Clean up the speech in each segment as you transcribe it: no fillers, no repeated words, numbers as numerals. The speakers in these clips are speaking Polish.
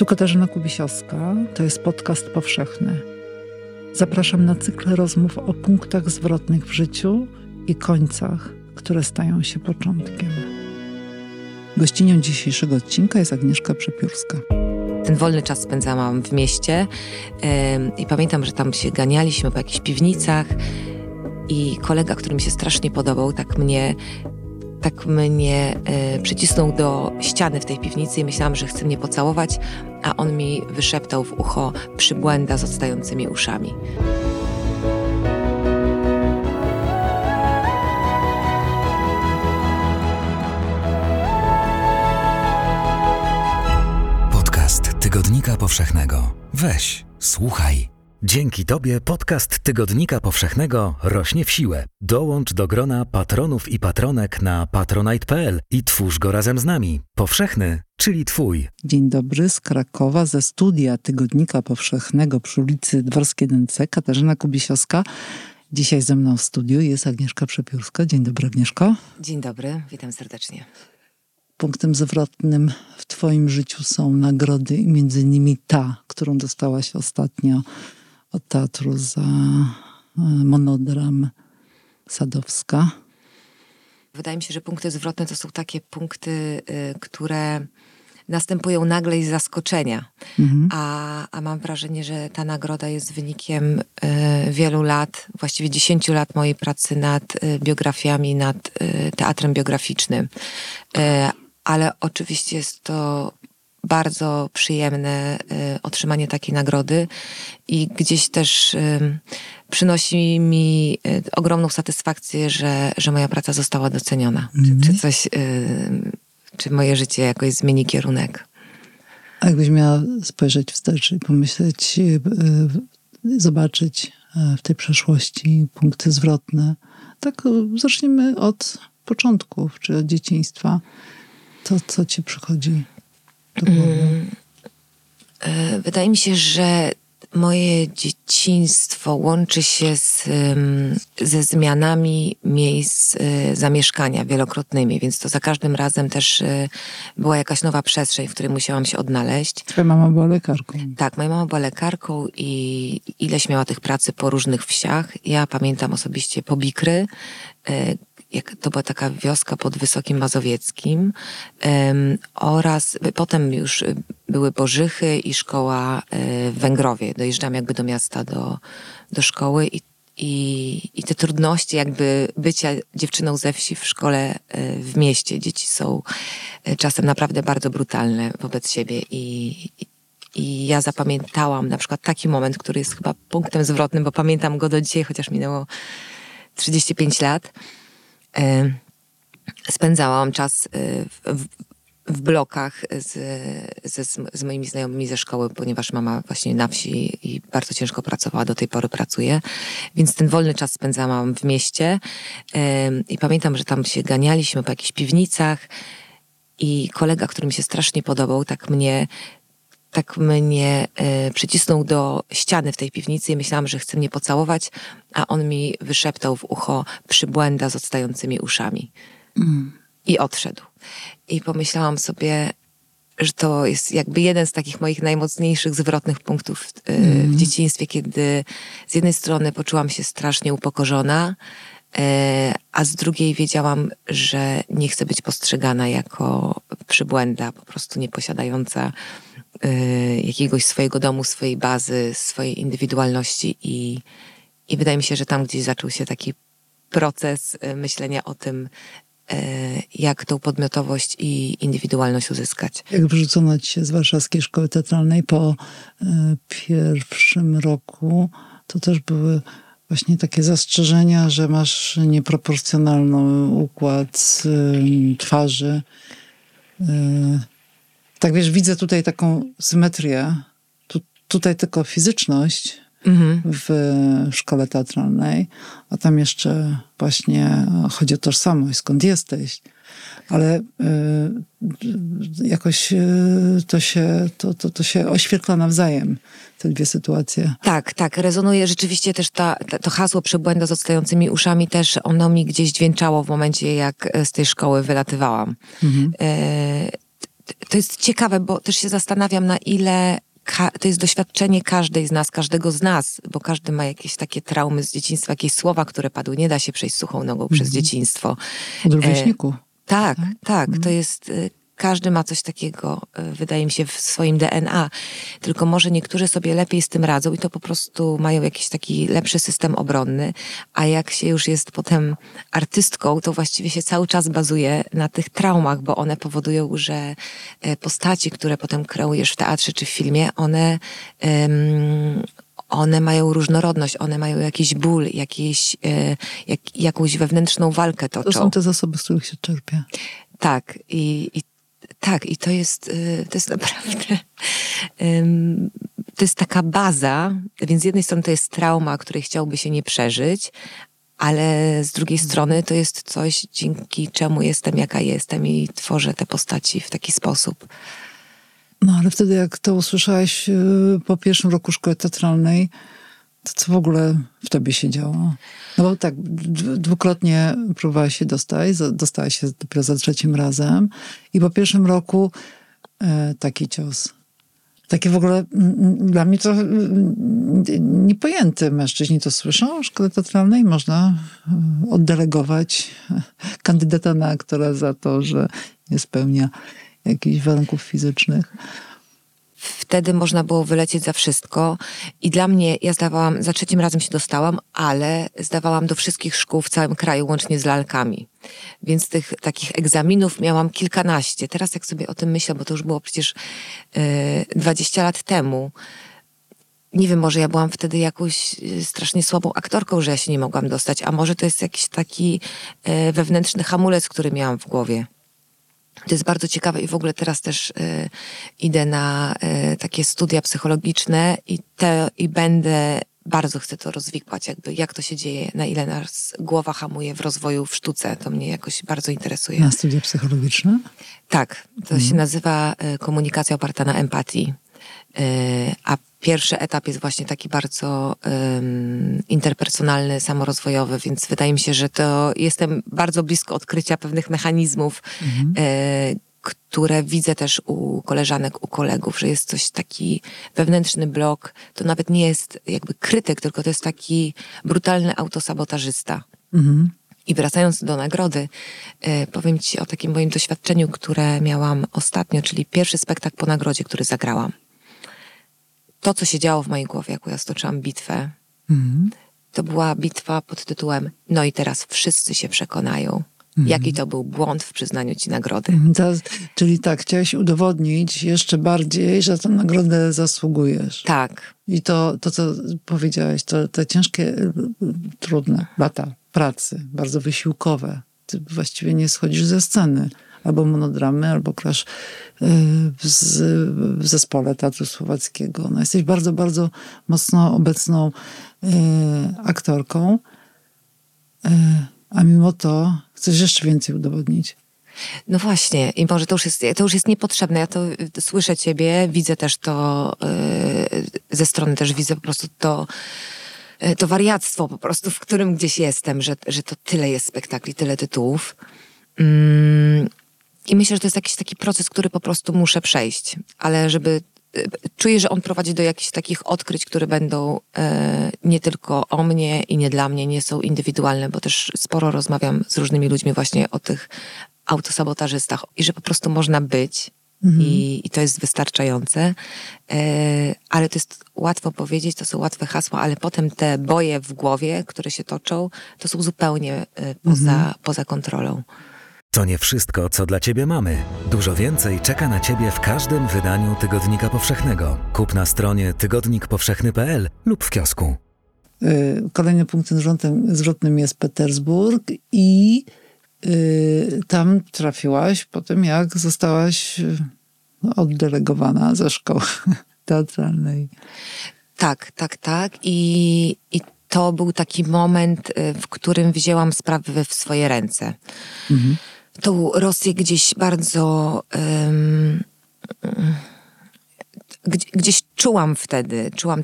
Tu Katarzyna Kubisiowska, to jest podcast powszechny. Zapraszam na cykl rozmów o punktach zwrotnych w życiu i końcach, które stają się początkiem. Gościnią dzisiejszego odcinka jest Agnieszka Przepiórska. Ten wolny czas spędzałam w mieście i pamiętam, że tam się ganialiśmy po jakichś piwnicach i kolega, który mi się strasznie podobał, tak mnie przycisnął do ściany w tej piwnicy i myślałam, że chce mnie pocałować, a on mi wyszeptał w ucho przybłęda z odstającymi uszami. Podcast Tygodnika Powszechnego. Weź, słuchaj. Dzięki Tobie podcast Tygodnika Powszechnego rośnie w siłę. Dołącz do grona patronów i patronek na patronite.pl i twórz go razem z nami. Powszechny, czyli Twój. Dzień dobry z Krakowa, ze studia Tygodnika Powszechnego przy ulicy Dworskiej 1C, Katarzyna Kubisiowska. Dzisiaj ze mną w studiu jest Agnieszka Przepiórska. Dzień dobry, Agnieszko. Dzień dobry, witam serdecznie. Punktem zwrotnym w Twoim życiu są nagrody i między innymi ta, którą dostałaś ostatnio od teatru za monodram Sadowska. Wydaje mi się, że punkty zwrotne to są takie punkty, które następują nagle i z zaskoczenia. Mhm. A mam wrażenie, że ta nagroda jest wynikiem wielu lat, właściwie 10 lat mojej pracy nad biografiami, nad teatrem biograficznym. Ale oczywiście jest to bardzo przyjemne otrzymanie takiej nagrody i gdzieś też przynosi mi ogromną satysfakcję, że moja praca została doceniona. Mm-hmm. Czy moje życie jakoś zmieni kierunek. A jakbyś miała spojrzeć wstecz i pomyśleć, zobaczyć w tej przeszłości punkty zwrotne. Tak, zacznijmy od początków, czy od dzieciństwa. To, co ci przychodzi do głowy? Wydaje mi się, że moje dzieciństwo łączy się ze zmianami miejsc zamieszkania wielokrotnymi, więc to za każdym razem też była jakaś nowa przestrzeń, w której musiałam się odnaleźć. Twoja mama była lekarką. Tak, moja mama była lekarką i ileś miała tych pracy po różnych wsiach. Ja pamiętam osobiście po Bikry, to była taka wioska pod Wysokim Mazowieckim oraz potem już były Bożychy i szkoła w Węgrowie. Dojeżdżam jakby do miasta, do szkoły i te trudności jakby bycia dziewczyną ze wsi w szkole w mieście. Dzieci są czasem naprawdę bardzo brutalne wobec siebie i ja zapamiętałam na przykład taki moment, który jest chyba punktem zwrotnym, bo pamiętam go do dzisiaj, chociaż minęło 35 lat. Spędzałam czas w blokach z moimi znajomymi ze szkoły, ponieważ mama właśnie na wsi i bardzo ciężko pracowała, do tej pory pracuje, więc ten wolny czas spędzałam w mieście i pamiętam, że tam się ganialiśmy po jakichś piwnicach i kolega, który mi się strasznie podobał, tak mnie przycisnął do ściany w tej piwnicy i myślałam, że chce mnie pocałować, a on mi wyszeptał w ucho przybłęda z odstającymi uszami. Mm. I odszedł. I pomyślałam sobie, że to jest jakby jeden z takich moich najmocniejszych zwrotnych punktów w dzieciństwie, kiedy z jednej strony poczułam się strasznie upokorzona, a z drugiej wiedziałam, że nie chcę być postrzegana jako przybłęda, po prostu nieposiadająca jakiegoś swojego domu, swojej bazy, swojej indywidualności i wydaje mi się, że tam gdzieś zaczął się taki proces myślenia o tym, jak tą podmiotowość i indywidualność uzyskać. Jak wyrzucono ci się z warszawskiej szkoły teatralnej po pierwszym roku, to też były właśnie takie zastrzeżenia, że masz nieproporcjonalny układ twarzy. Tak, wiesz, widzę tutaj taką symetrię, tutaj tylko fizyczność w szkole teatralnej, a tam jeszcze właśnie chodzi o tożsamość, skąd jesteś. Ale jakoś to się oświetla nawzajem, te dwie sytuacje. Tak, rezonuje rzeczywiście też to hasło przybłęda z odstającymi uszami, też ono mi gdzieś dźwięczało w momencie, jak z tej szkoły wylatywałam. Mhm. To jest ciekawe, bo też się zastanawiam, na ile to jest doświadczenie każdego z nas, bo każdy ma jakieś takie traumy z dzieciństwa, jakieś słowa, które padły, nie da się przejść suchą nogą przez dzieciństwo. Od rówieśniku. Tak. To jest... Każdy ma coś takiego, wydaje mi się, w swoim DNA. Tylko może niektórzy sobie lepiej z tym radzą i to po prostu mają jakiś taki lepszy system obronny. A jak się już jest potem artystką, to właściwie się cały czas bazuje na tych traumach, bo one powodują, że postaci, które potem kreujesz w teatrze czy w filmie, one mają różnorodność, one mają jakiś ból, jakąś wewnętrzną walkę toczą. To są te zasoby, z których się czerpie. Tak, i to jest naprawdę, to jest taka baza, więc z jednej strony to jest trauma, której chciałby się nie przeżyć, ale z drugiej strony to jest coś, dzięki czemu jestem, jaka jestem i tworzę te postaci w taki sposób. No ale wtedy jak to usłyszałaś po pierwszym roku szkoły teatralnej, to co w ogóle w tobie się działo? No bo tak, dwukrotnie próbowałaś się dostać, dostałaś się dopiero za trzecim razem i po pierwszym roku taki cios. Takie w ogóle dla mnie to niepojęte. Mężczyźni to słyszą, w szkole teatralnej można oddelegować kandydata na aktora za to, że nie spełnia jakichś warunków fizycznych. Wtedy można było wylecieć za wszystko i dla mnie, ja zdawałam, za trzecim razem się dostałam, ale zdawałam do wszystkich szkół w całym kraju, łącznie z lalkami. Więc tych takich egzaminów miałam kilkanaście. Teraz jak sobie o tym myślę, bo to już było przecież 20 lat temu, nie wiem, może ja byłam wtedy jakąś strasznie słabą aktorką, że ja się nie mogłam dostać, a może to jest jakiś taki wewnętrzny hamulec, który miałam w głowie. To jest bardzo ciekawe i w ogóle teraz też idę na takie studia psychologiczne i będę, bardzo chcę to rozwikłać, jakby jak to się dzieje, na ile nas głowa hamuje w rozwoju w sztuce, to mnie jakoś bardzo interesuje. Na studia psychologiczne? Tak, to się nazywa komunikacja oparta na empatii, a pierwszy etap jest właśnie taki bardzo interpersonalny, samorozwojowy, więc wydaje mi się, że to jestem bardzo blisko odkrycia pewnych mechanizmów, które widzę też u koleżanek, u kolegów, że jest coś taki wewnętrzny blok. To nawet nie jest jakby krytyk, tylko to jest taki brutalny autosabotażysta. I wracając do nagrody, powiem ci o takim moim doświadczeniu, które miałam ostatnio, czyli pierwszy spektakl po nagrodzie, który zagrałam. To, co się działo w mojej głowie, jak ja stoczyłam bitwę, to była bitwa pod tytułem "No i teraz wszyscy się przekonają, jaki to był błąd w przyznaniu ci nagrody". Czyli tak, chciałaś udowodnić jeszcze bardziej, że tę nagrodę zasługujesz. Tak. I to co powiedziałaś, to te ciężkie, trudne lata pracy, bardzo wysiłkowe. Ty właściwie nie schodzisz ze sceny. Albo monodramy, albo klasz w zespole Teatru Słowackiego. No, jesteś bardzo, bardzo mocno obecną aktorką, a mimo to chcesz jeszcze więcej udowodnić. No właśnie, i może to już jest niepotrzebne. Ja to słyszę ciebie, widzę też to ze strony, też widzę po prostu to wariactwo po prostu, w którym gdzieś jestem, że to tyle jest spektakli, tyle tytułów. I myślę, że to jest jakiś taki proces, który po prostu muszę przejść, ale czuję, że on prowadzi do jakichś takich odkryć, które będą nie tylko o mnie i nie dla mnie, nie są indywidualne, bo też sporo rozmawiam z różnymi ludźmi właśnie o tych autosabotażystach i że po prostu można być i to jest wystarczające, ale to jest łatwo powiedzieć, to są łatwe hasła, ale potem te boje w głowie, które się toczą, to są zupełnie poza kontrolą. To nie wszystko, co dla ciebie mamy. Dużo więcej czeka na ciebie w każdym wydaniu Tygodnika Powszechnego. Kup na stronie tygodnikpowszechny.pl lub w kiosku. Kolejnym punktem zwrotnym jest Petersburg i tam trafiłaś po tym, jak zostałaś oddelegowana ze szkoły teatralnej. Tak. I to był taki moment, w którym wzięłam sprawy w swoje ręce. Tą Rosję gdzieś bardzo... Gdzieś czułam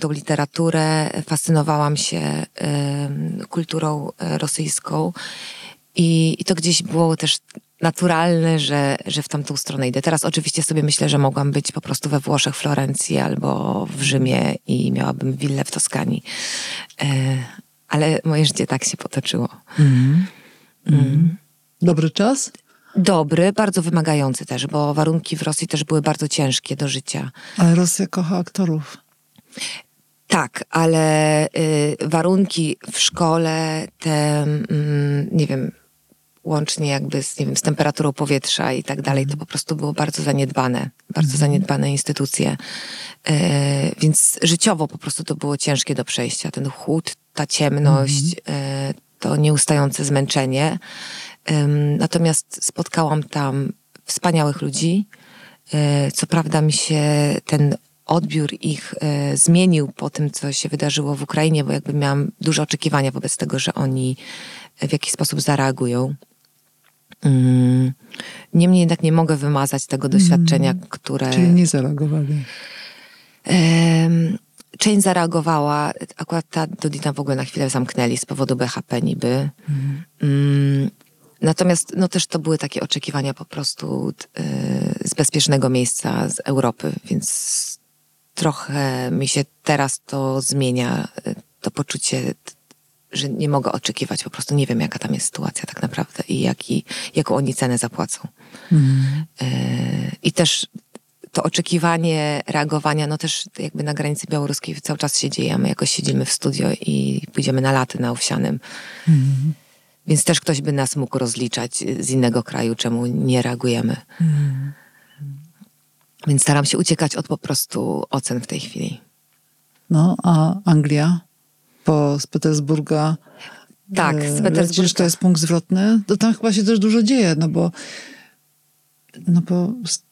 tą literaturę, fascynowałam się kulturą rosyjską i to gdzieś było też naturalny, że w tamtą stronę idę. Teraz oczywiście sobie myślę, że mogłam być po prostu we Włoszech, Florencji albo w Rzymie i miałabym willę w Toskanii. Ale moje życie tak się potoczyło. Dobry czas? Dobry, bardzo wymagający też, bo warunki w Rosji też były bardzo ciężkie do życia. Ale Rosja kocha aktorów. Tak, ale warunki w szkole, te, nie wiem, łącznie jakby z, nie wiem, z temperaturą powietrza i tak dalej, to po prostu było bardzo zaniedbane instytucje. Więc życiowo po prostu to było ciężkie do przejścia. Ten chłód, ta ciemność, to nieustające zmęczenie. Natomiast spotkałam tam wspaniałych ludzi. Co prawda mi się ten odbiór ich zmienił po tym, co się wydarzyło w Ukrainie, bo jakby miałam duże oczekiwania wobec tego, że oni w jakiś sposób zareagują. Niemniej jednak nie mogę wymazać tego doświadczenia, które... Czyli nie zareagowali. Część zareagowała, akurat ta Dodina w ogóle na chwilę zamknęli z powodu BHP niby. Natomiast no też to były takie oczekiwania po prostu z bezpiecznego miejsca, z Europy, więc trochę mi się teraz to zmienia, to poczucie, że nie mogę oczekiwać, po prostu nie wiem, jaka tam jest sytuacja tak naprawdę i jaką oni cenę zapłacą. I też to oczekiwanie reagowania, no też jakby na granicy białoruskiej cały czas się dzieje, my jakoś siedzimy w studio i pójdziemy na laty na Owsianym. Więc też ktoś by nas mógł rozliczać z innego kraju, czemu nie reagujemy. Więc staram się uciekać od po prostu ocen w tej chwili. No, a Anglia? Z Petersburga? Tak, z Petersburga. Lecisz, to jest punkt zwrotny? To tam chyba się też dużo dzieje, no bo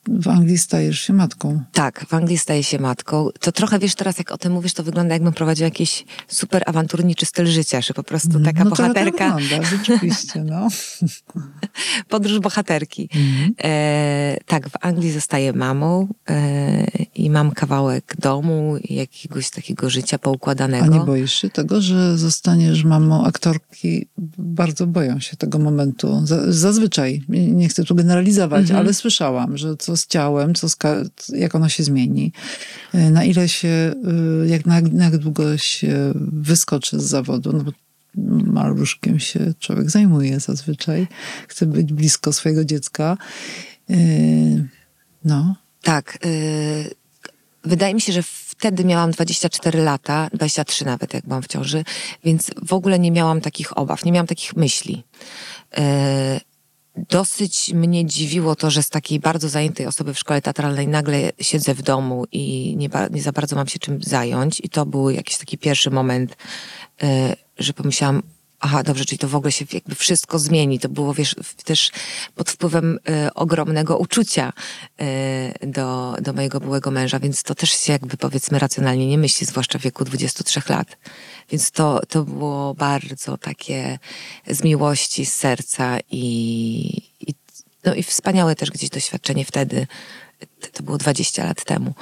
w Anglii stajesz się matką. Tak, w Anglii staję się matką. To trochę, wiesz, teraz jak o tym mówisz, to wygląda jakbym prowadził jakiś super awanturniczy styl życia, że po prostu taka bohaterka... No to wygląda, rzeczywiście, no. Podróż bohaterki. Tak, w Anglii zostaję mamą i mam kawałek domu i jakiegoś takiego życia poukładanego. A nie boisz się tego, że zostaniesz mamą? Aktorki bardzo boją się tego momentu. Zazwyczaj, nie chcę tu generalizować, ale słyszałam, że co z ciałem, jak ono się zmieni, na ile się, jak długo się wyskoczy z zawodu, no bo maluszkiem się człowiek zajmuje zazwyczaj, chce być blisko swojego dziecka. No. Tak. Wydaje mi się, że wtedy miałam 24 lata, 23 nawet, jak byłam w ciąży, więc w ogóle nie miałam takich obaw, nie miałam takich myśli. Dosyć mnie dziwiło to, że z takiej bardzo zajętej osoby w szkole teatralnej nagle siedzę w domu i nie za bardzo mam się czym zająć. I to był jakiś taki pierwszy moment, że pomyślałam, aha, dobrze, czyli to w ogóle się jakby wszystko zmieni. To było, wiesz, też pod wpływem ogromnego uczucia do mojego byłego męża, więc to też się jakby, powiedzmy, racjonalnie nie myśli, zwłaszcza w wieku 23 lat. Więc to było bardzo takie z miłości, z serca i wspaniałe też gdzieś doświadczenie wtedy. To było 20 lat temu.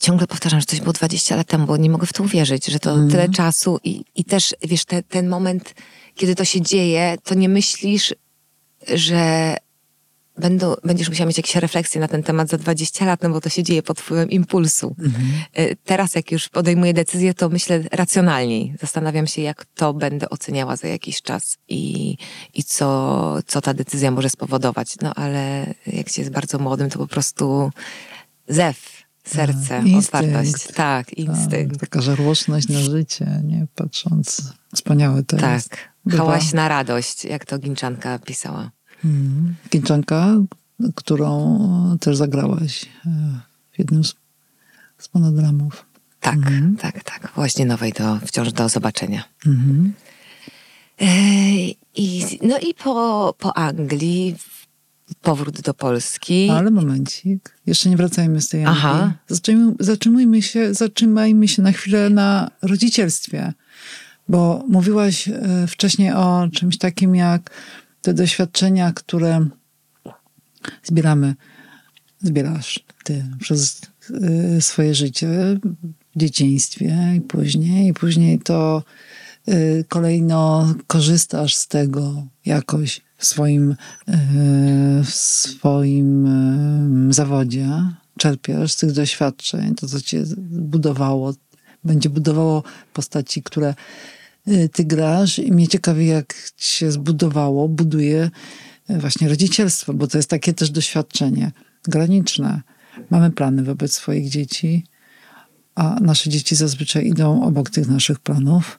Ciągle powtarzam, że coś było 20 lat temu, bo nie mogę w to uwierzyć, że to tyle czasu i też, wiesz, ten moment, kiedy to się dzieje, to nie myślisz, że będziesz musiała mieć jakieś refleksje na ten temat za 20 lat, no bo to się dzieje pod wpływem impulsu. Teraz, jak już podejmuję decyzję, to myślę racjonalniej. Zastanawiam się, jak to będę oceniała za jakiś czas i co ta decyzja może spowodować. No ale jak się jest bardzo młodym, to po prostu serce, otwartość. Tak, instynkt. Tak, taka żarłoczność na życie, nie? Patrząc, wspaniałe to jest. Tak, hałaśna radość, jak to Ginczanka pisała. Ginczanka, którą też zagrałaś w jednym z monodramów. Tak, tak. Właśnie nowej, wciąż do zobaczenia. I po Anglii powrót do Polski. Ale momencik. Jeszcze nie wracajmy z tej Anglii. Zatrzymajmy się na chwilę na rodzicielstwie. Bo mówiłaś wcześniej o czymś takim jak te doświadczenia, które zbierasz ty przez swoje życie w dzieciństwie i później to kolejno korzystasz z tego jakoś w swoim zawodzie, czerpiesz z tych doświadczeń, to co cię budowało, będzie budowało postaci, które ty grasz, i mnie ciekawi, jak się zbudowało, buduje właśnie rodzicielstwo, bo to jest takie też doświadczenie graniczne. Mamy plany wobec swoich dzieci, a nasze dzieci zazwyczaj idą obok tych naszych planów.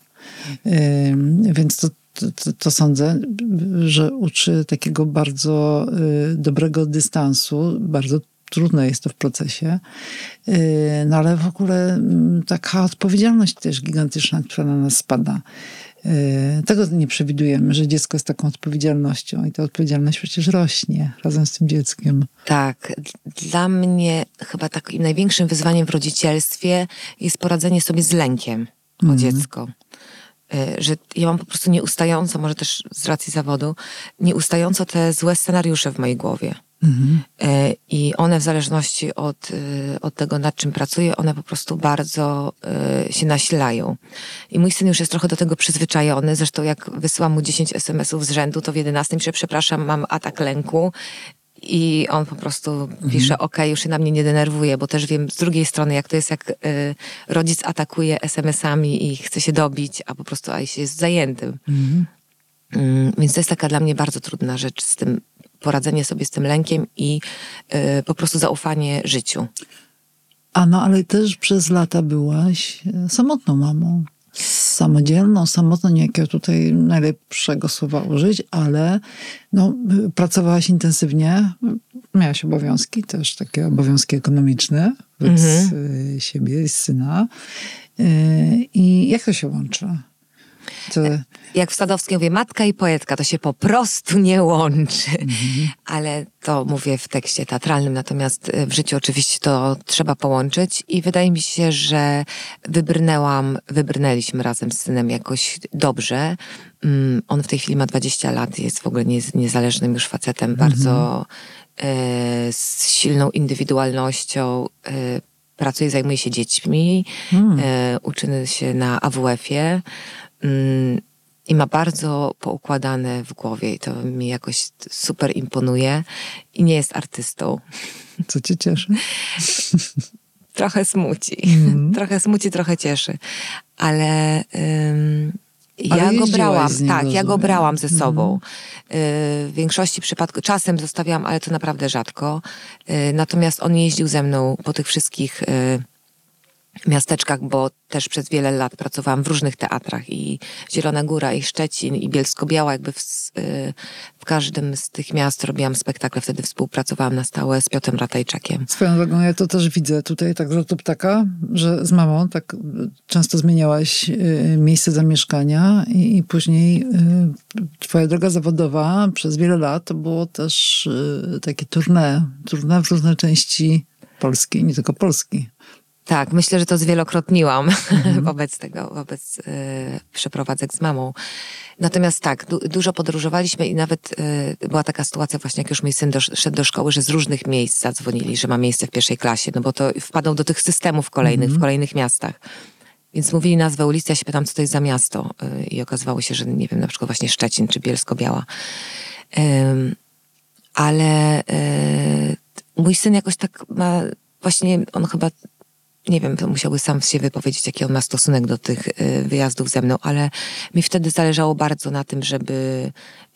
Więc to sądzę, że uczy takiego bardzo dobrego dystansu. Bardzo trudne jest to w procesie. No ale w ogóle taka odpowiedzialność też gigantyczna, która na nas spada. Tego nie przewidujemy, że dziecko jest taką odpowiedzialnością i ta odpowiedzialność przecież rośnie razem z tym dzieckiem. Tak. Dla mnie chyba takim największym wyzwaniem w rodzicielstwie jest poradzenie sobie z lękiem o dziecko. Że ja mam po prostu nieustająco, może też z racji zawodu, nieustająco te złe scenariusze w mojej głowie. Mhm. I one w zależności od tego, nad czym pracuję, one po prostu bardzo się nasilają. I mój syn już jest trochę do tego przyzwyczajony. Zresztą jak wysyłam mu 10 SMS-ów z rzędu, to w 11 pisze: przepraszam, mam atak lęku. I on po prostu pisze: okej, już się na mnie nie denerwuje, bo też wiem z drugiej strony, jak to jest, jak rodzic atakuje SMS-ami i chce się dobić, a po prostu się jest zajętym. Więc to jest taka dla mnie bardzo trudna rzecz, z tym poradzenie sobie z tym lękiem i po prostu zaufanie życiu. A no, ale też przez lata byłaś samotną mamą. Samodzielną, samotną, nie jakiego tutaj najlepszego słowa użyć, ale pracowałaś intensywnie, miałaś obowiązki, też takie obowiązki ekonomiczne wobec siebie i syna. I jak to się łączy? Jak w Sadowskiej mówię, matka i poetka, to się po prostu nie łączy. Ale to mówię w tekście teatralnym, natomiast w życiu oczywiście to trzeba połączyć i wydaje mi się, że wybrnęliśmy razem z synem jakoś dobrze. On w tej chwili ma 20 lat, jest w ogóle niezależnym już facetem, bardzo z silną indywidualnością, pracuje, zajmuje się dziećmi, uczy się na AWF-ie. I ma bardzo poukładane w głowie i to mi jakoś super imponuje. I nie jest artystą. Co cię cieszy? Trochę smuci. Trochę smuci, trochę cieszy. Ale ja go brałam ze sobą. W większości przypadków, czasem zostawiałam, ale to naprawdę rzadko. Natomiast on jeździł ze mną po tych wszystkich miasteczkach, bo też przez wiele lat pracowałam w różnych teatrach, i Zielona Góra, i Szczecin, i Bielsko-Biała, jakby w każdym z tych miast robiłam spektakle, wtedy współpracowałam na stałe z Piotrem Ratajczakiem. Swoją drogą, ja to też widzę tutaj, tak z lotu ptaka, że z mamą tak często zmieniałaś miejsce zamieszkania i później twoja droga zawodowa przez wiele lat to było też takie tournée w różne części Polski, nie tylko Polski. Tak, myślę, że to zwielokrotniłam wobec przeprowadzek z mamą. Natomiast tak, dużo podróżowaliśmy i nawet była taka sytuacja właśnie, jak już mój syn szedł do szkoły, że z różnych miejsc zadzwonili, że ma miejsce w pierwszej klasie, no bo to wpadał do tych systemów kolejnych, w kolejnych miastach. Więc mówili nazwę ulicy, ja się pytam, co to jest za miasto i okazywało się, że nie wiem, na przykład właśnie Szczecin czy Bielsko-Biała. Ale mój syn jakoś tak ma, właśnie on chyba... Nie wiem, to musiałby sam się wypowiedzieć, jaki on ma stosunek do tych wyjazdów ze mną, ale mi wtedy zależało bardzo na tym,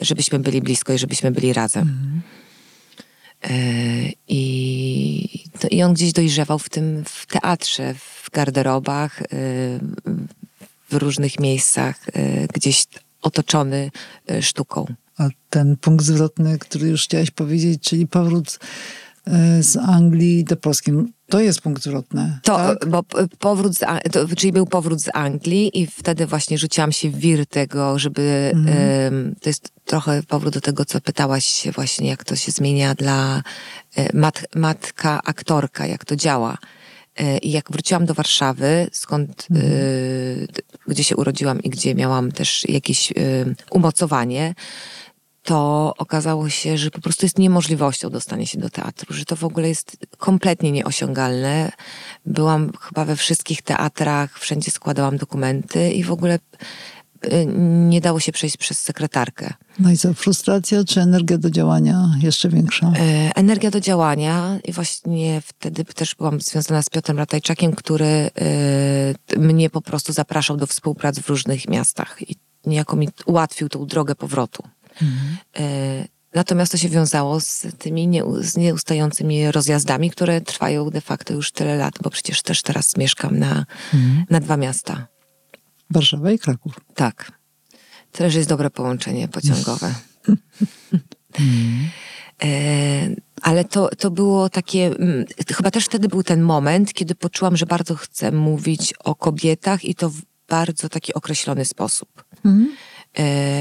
żebyśmy byli blisko i żebyśmy byli razem. I on gdzieś dojrzewał w teatrze, w garderobach, w różnych miejscach, gdzieś otoczony sztuką. A ten punkt zwrotny, który już chciałaś powiedzieć, czyli powrót z Anglii do Polski. To jest punkt zwrotny. Tak? Bo czyli był powrót z Anglii i wtedy właśnie rzuciłam się w wir tego, żeby... to jest trochę powrót do tego, co pytałaś właśnie, jak to się zmienia dla matka, aktorka, jak to działa. I jak wróciłam do Warszawy, skąd, gdzie się urodziłam i gdzie miałam też jakieś umocowanie, to okazało się, że po prostu jest niemożliwością dostanie się do teatru, że to w ogóle jest kompletnie nieosiągalne. Byłam chyba we wszystkich teatrach, wszędzie składałam dokumenty i w ogóle nie dało się przejść przez sekretarkę. No i co, frustracja czy energia do działania jeszcze większa? Energia do działania i właśnie wtedy też byłam związana z Piotrem Ratajczakiem, który mnie po prostu zapraszał do współpracy w różnych miastach i niejako mi ułatwił tą drogę powrotu. Mhm. Natomiast to się wiązało z tymi nieustającymi rozjazdami, które trwają de facto już tyle lat, bo przecież też teraz mieszkam na dwa miasta. Warszawa i Kraków. Tak. Też jest dobre połączenie pociągowe. Ale to było takie... Chyba też wtedy był ten moment, kiedy poczułam, że bardzo chcę mówić o kobietach i to w bardzo taki określony sposób.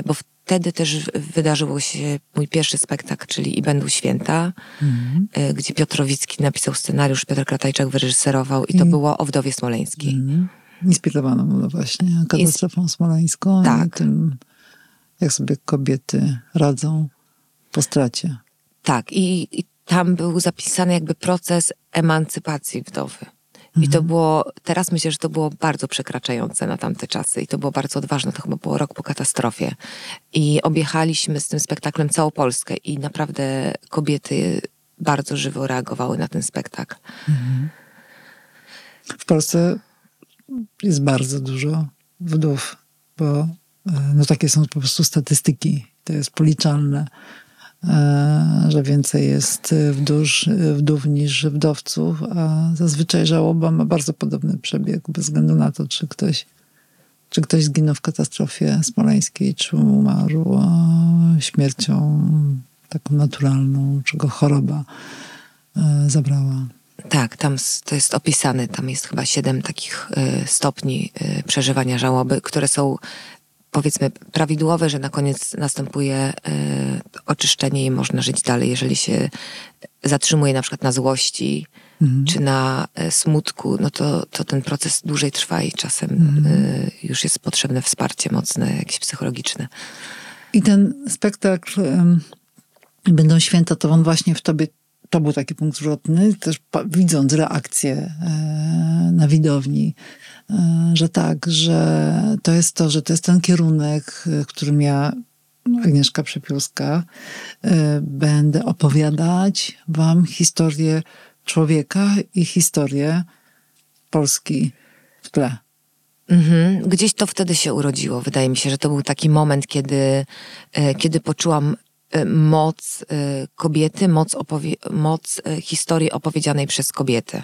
Bo wtedy też wydarzył się mój pierwszy spektakl, czyli I będą święta, gdzie Piotrowicki napisał scenariusz, Piotr Ratajczak wyreżyserował i to było o wdowie smoleńskiej. Inspirowaną no właśnie katastrofą smoleńską i tym, jak sobie kobiety radzą po stracie. Tak, i tam był zapisany jakby proces emancypacji wdowy. I to było, teraz myślę, że to było bardzo przekraczające na tamte czasy i to było bardzo odważne, to chyba było rok po katastrofie. I objechaliśmy z tym spektaklem całą Polskę i naprawdę kobiety bardzo żywo reagowały na ten spektakl. W Polsce jest bardzo dużo wdów, bo no takie są po prostu statystyki, to jest policzalne, że więcej jest wdów niż wdowców, a zazwyczaj żałoba ma bardzo podobny przebieg, bez względu na to, czy ktoś zginął w katastrofie smoleńskiej, czy umarł śmiercią taką naturalną, czy go choroba zabrała. Tak, tam to jest opisane, tam jest chyba 7 takich stopni przeżywania żałoby, które są powiedzmy prawidłowe, że na koniec następuje oczyszczenie i można żyć dalej, jeżeli się zatrzymuje na przykład na złości czy na smutku, no to ten proces dłużej trwa i czasem już jest potrzebne wsparcie mocne, jakieś psychologiczne. I ten spektakl Będą Święta, to on właśnie w tobie, to był taki punkt zwrotny, też widząc reakcję na widowni, że tak, że to jest ten kierunek, w którym ja, Agnieszka Przepiórska, będę opowiadać wam historię człowieka i historię Polski w tle. Gdzieś to wtedy się urodziło. Wydaje mi się, że to był taki moment, kiedy poczułam moc kobiety, moc historii opowiedzianej przez kobietę.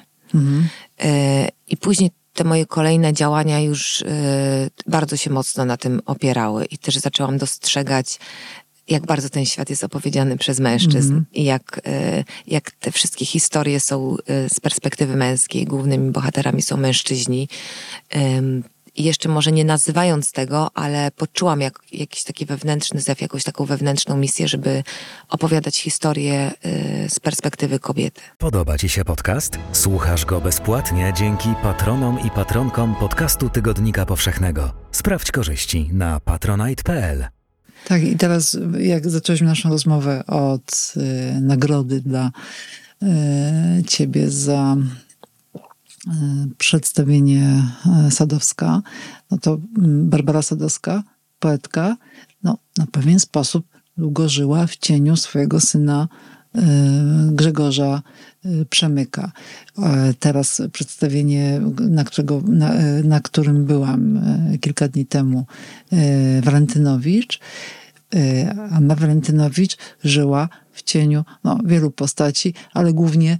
I później te moje kolejne działania już bardzo się mocno na tym opierały i też zaczęłam dostrzegać, jak bardzo ten świat jest opowiedziany przez mężczyzn i jak te wszystkie historie są z perspektywy męskiej, głównymi bohaterami są mężczyźni. I jeszcze może nie nazywając tego, ale poczułam jakiś taki wewnętrzny zew, jakąś taką wewnętrzną misję, żeby opowiadać historię z perspektywy kobiety. Podoba ci się podcast? Słuchasz go bezpłatnie dzięki patronom i patronkom podcastu Tygodnika Powszechnego. Sprawdź korzyści na patronite.pl. Tak, i teraz jak zaczęliśmy naszą rozmowę od nagrody dla ciebie za... przedstawienie Sadowska, no to Barbara Sadowska, poetka, no, na pewien sposób długo żyła w cieniu swojego syna Grzegorza Przemyka. Teraz przedstawienie, na którym byłam kilka dni temu, Walentynowicz, Anna Walentynowicz żyła w cieniu wielu postaci, ale głównie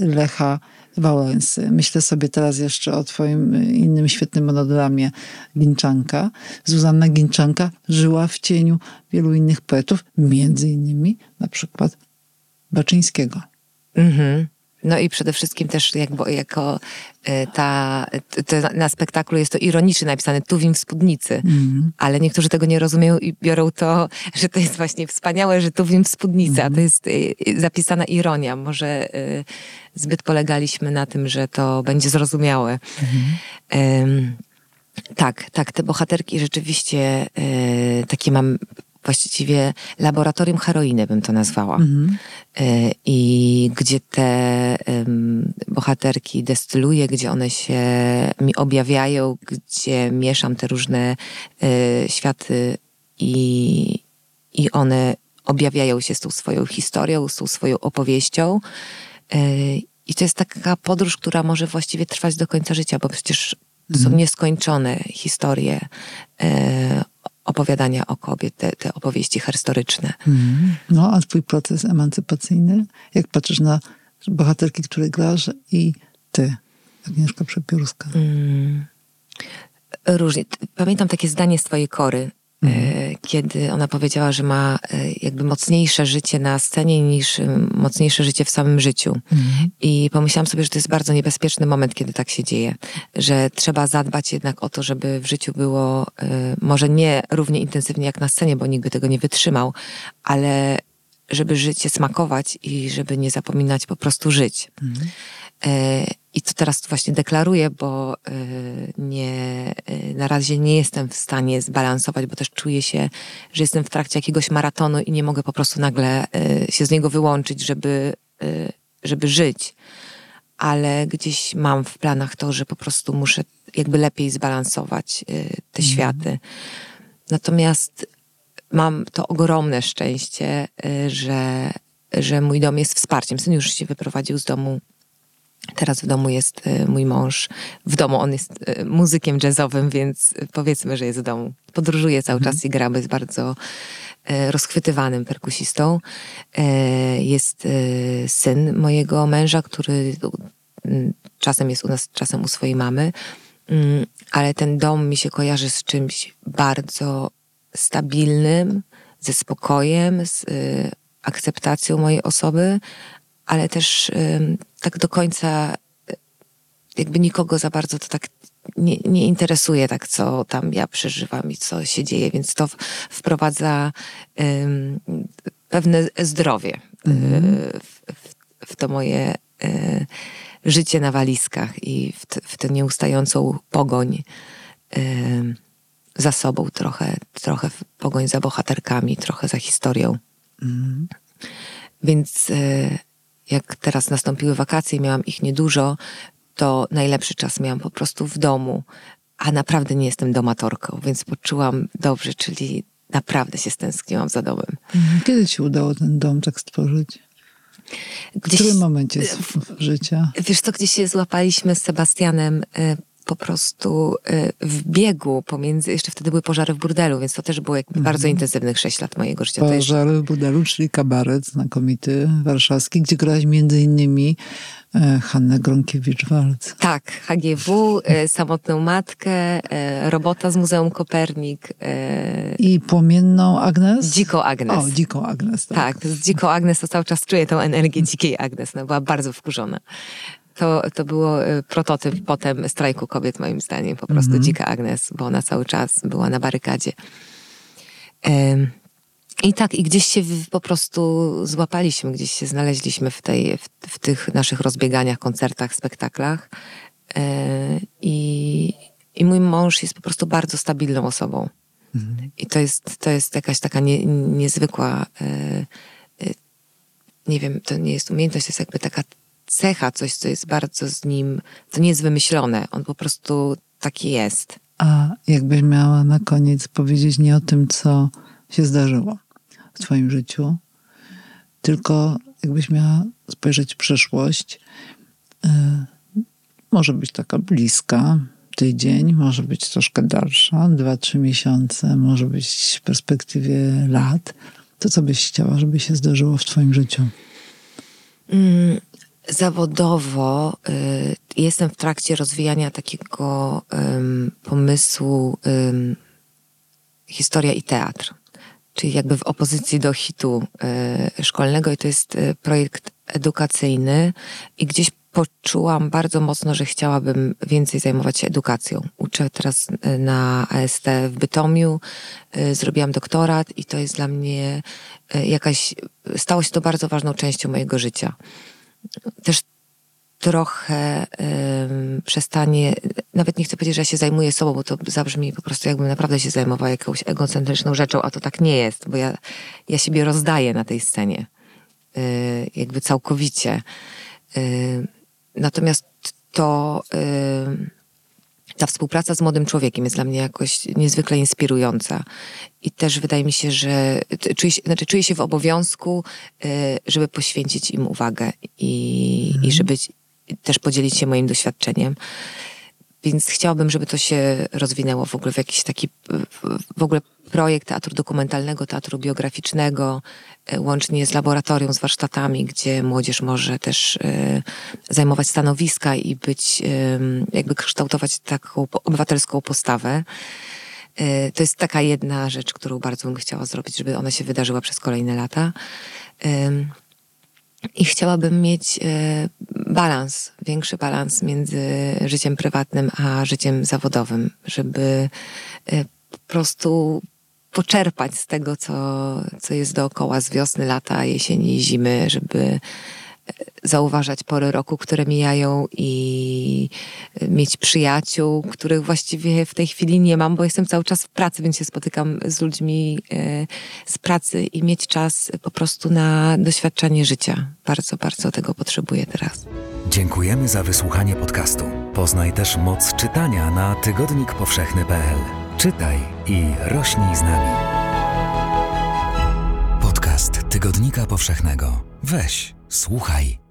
Lecha Wałęsy. Myślę sobie teraz jeszcze o twoim innym świetnym monodramie Ginczanka. Zuzanna Ginczanka żyła w cieniu wielu innych poetów, między innymi na przykład Baczyńskiego. No i przede wszystkim też jako to na spektaklu jest to ironicznie napisane Tuwim w spódnicy, ale niektórzy tego nie rozumieją i biorą to, że to jest właśnie wspaniałe, że Tuwim w spódnicy, a to jest zapisana ironia. Może zbyt polegaliśmy na tym, że to będzie zrozumiałe. Tak, te bohaterki rzeczywiście takie mam właściwie laboratorium heroiny, bym to nazwała. Mhm. I gdzie te bohaterki destyluję, gdzie one się mi objawiają, gdzie mieszam te różne światy i one objawiają się z tą swoją historią, z tą swoją opowieścią. I to jest taka podróż, która może właściwie trwać do końca życia, bo przecież są nieskończone historie, opowiadania o kobiet, te opowieści historyczne. No, a twój proces emancypacyjny? Jak patrzysz na bohaterki, które grasz i ty, Agnieszka Przepiórska? Różnie. Pamiętam takie zdanie z twojej kory, kiedy ona powiedziała, że ma jakby mocniejsze życie na scenie niż mocniejsze życie w samym życiu. I pomyślałam sobie, że to jest bardzo niebezpieczny moment, kiedy tak się dzieje, że trzeba zadbać jednak o to, żeby w życiu było może nie równie intensywnie jak na scenie, bo nikt by tego nie wytrzymał, ale żeby życie smakować i żeby nie zapominać po prostu żyć. I to teraz właśnie deklaruję, bo na razie nie jestem w stanie zbalansować, bo też czuję się, że jestem w trakcie jakiegoś maratonu i nie mogę po prostu nagle się z niego wyłączyć, żeby żyć. Ale gdzieś mam w planach to, że po prostu muszę jakby lepiej zbalansować te światy. Natomiast mam to ogromne szczęście, że mój dom jest wsparciem. Syn już się wyprowadził z domu. Teraz w domu jest mój mąż. W domu on jest muzykiem jazzowym, więc powiedzmy, że jest w domu. Podróżuje cały czas i gra, bo jest bardzo rozchwytywanym perkusistą. Jest syn mojego męża, który czasem jest u nas, czasem u swojej mamy. Ale ten dom mi się kojarzy z czymś bardzo stabilnym, ze spokojem, z akceptacją mojej osoby, ale też tak do końca jakby nikogo za bardzo to tak nie interesuje, tak co tam ja przeżywam i co się dzieje, więc to wprowadza pewne zdrowie w to moje życie na walizkach i w tę nieustającą pogoń za sobą, trochę pogoń za bohaterkami, trochę za historią. Więc jak teraz nastąpiły wakacje, miałam ich niedużo, to najlepszy czas miałam po prostu w domu, a naprawdę nie jestem domatorką, więc poczułam dobrze, czyli naprawdę się stęskniłam za domem. Kiedy ci udało ten dom tak stworzyć? Gdzieś, w którym momencie życia? Wiesz co, gdzieś się złapaliśmy z Sebastianem po prostu w biegu pomiędzy, jeszcze wtedy były Pożary w burdelu, więc to też było jakby bardzo intensywnych 6 lat mojego życia. Pożary w burdelu, czyli kabaret znakomity warszawski, gdzie grałaś między innymi Hannę Gronkiewicz-Walc. Tak, HGW, Samotną matkę, Robota z Muzeum Kopernik. I Płomienną Agnes? Dziką Agnes. O, Dziką Agnes, tak. Tak, z Dziką Agnes to cały czas czuję tą energię Dzikiej Agnes, była bardzo wkurzona. To było prototyp potem strajku kobiet, moim zdaniem, po prostu Dzika Agnes, bo ona cały czas była na barykadzie. I tak, i gdzieś się po prostu złapaliśmy, gdzieś się znaleźliśmy w tych naszych rozbieganiach, koncertach, spektaklach. I mój mąż jest po prostu bardzo stabilną osobą. I to jest jakaś taka niezwykła, nie wiem, to nie jest umiejętność, to jest jakby taka cecha, coś, co jest bardzo z nim, to nie jest wymyślone, on po prostu taki jest. A jakbyś miała na koniec powiedzieć nie o tym, co się zdarzyło w twoim życiu, tylko jakbyś miała spojrzeć w przyszłość, może być taka bliska, tydzień, może być troszkę dalsza, 2-3 miesiące, może być w perspektywie lat, to co byś chciała, żeby się zdarzyło w twoim życiu? Zawodowo jestem w trakcie rozwijania takiego pomysłu historia i teatr, czyli jakby w opozycji do hitu szkolnego i to jest projekt edukacyjny i gdzieś poczułam bardzo mocno, że chciałabym więcej zajmować się edukacją. Uczę teraz na AST w Bytomiu, zrobiłam doktorat i to jest dla mnie stało się to bardzo ważną częścią mojego życia. Też trochę przestanie, nawet nie chcę powiedzieć, że ja się zajmuję sobą, bo to zabrzmi po prostu jakbym naprawdę się zajmowała jakąś egocentryczną rzeczą, a to tak nie jest, bo ja siebie rozdaję na tej scenie. Jakby całkowicie. Natomiast to ta współpraca z młodym człowiekiem jest dla mnie jakoś niezwykle inspirująca. I też wydaje mi się, że czuję się w obowiązku, żeby poświęcić im uwagę i żeby też podzielić się moim doświadczeniem. Więc chciałabym, żeby to się rozwinęło w ogóle w jakiś taki w ogóle projekt teatru dokumentalnego, teatru biograficznego, łącznie z laboratorium, z warsztatami, gdzie młodzież może też zajmować stanowiska i być, jakby kształtować taką obywatelską postawę. To jest taka jedna rzecz, którą bardzo bym chciała zrobić, żeby ona się wydarzyła przez kolejne lata. I chciałabym mieć balans, większy balans między życiem prywatnym a życiem zawodowym, żeby po prostu poczerpać z tego, co jest dookoła z wiosny, lata, jesieni i zimy, żeby zauważać pory roku, które mijają i mieć przyjaciół, których właściwie w tej chwili nie mam, bo jestem cały czas w pracy, więc się spotykam z ludźmi z pracy i mieć czas po prostu na doświadczanie życia. Bardzo, bardzo tego potrzebuję teraz. Dziękujemy za wysłuchanie podcastu. Poznaj też moc czytania na tygodnikpowszechny.pl. Czytaj i rośnij z nami. Podcast Tygodnika Powszechnego. Weź, słuchaj.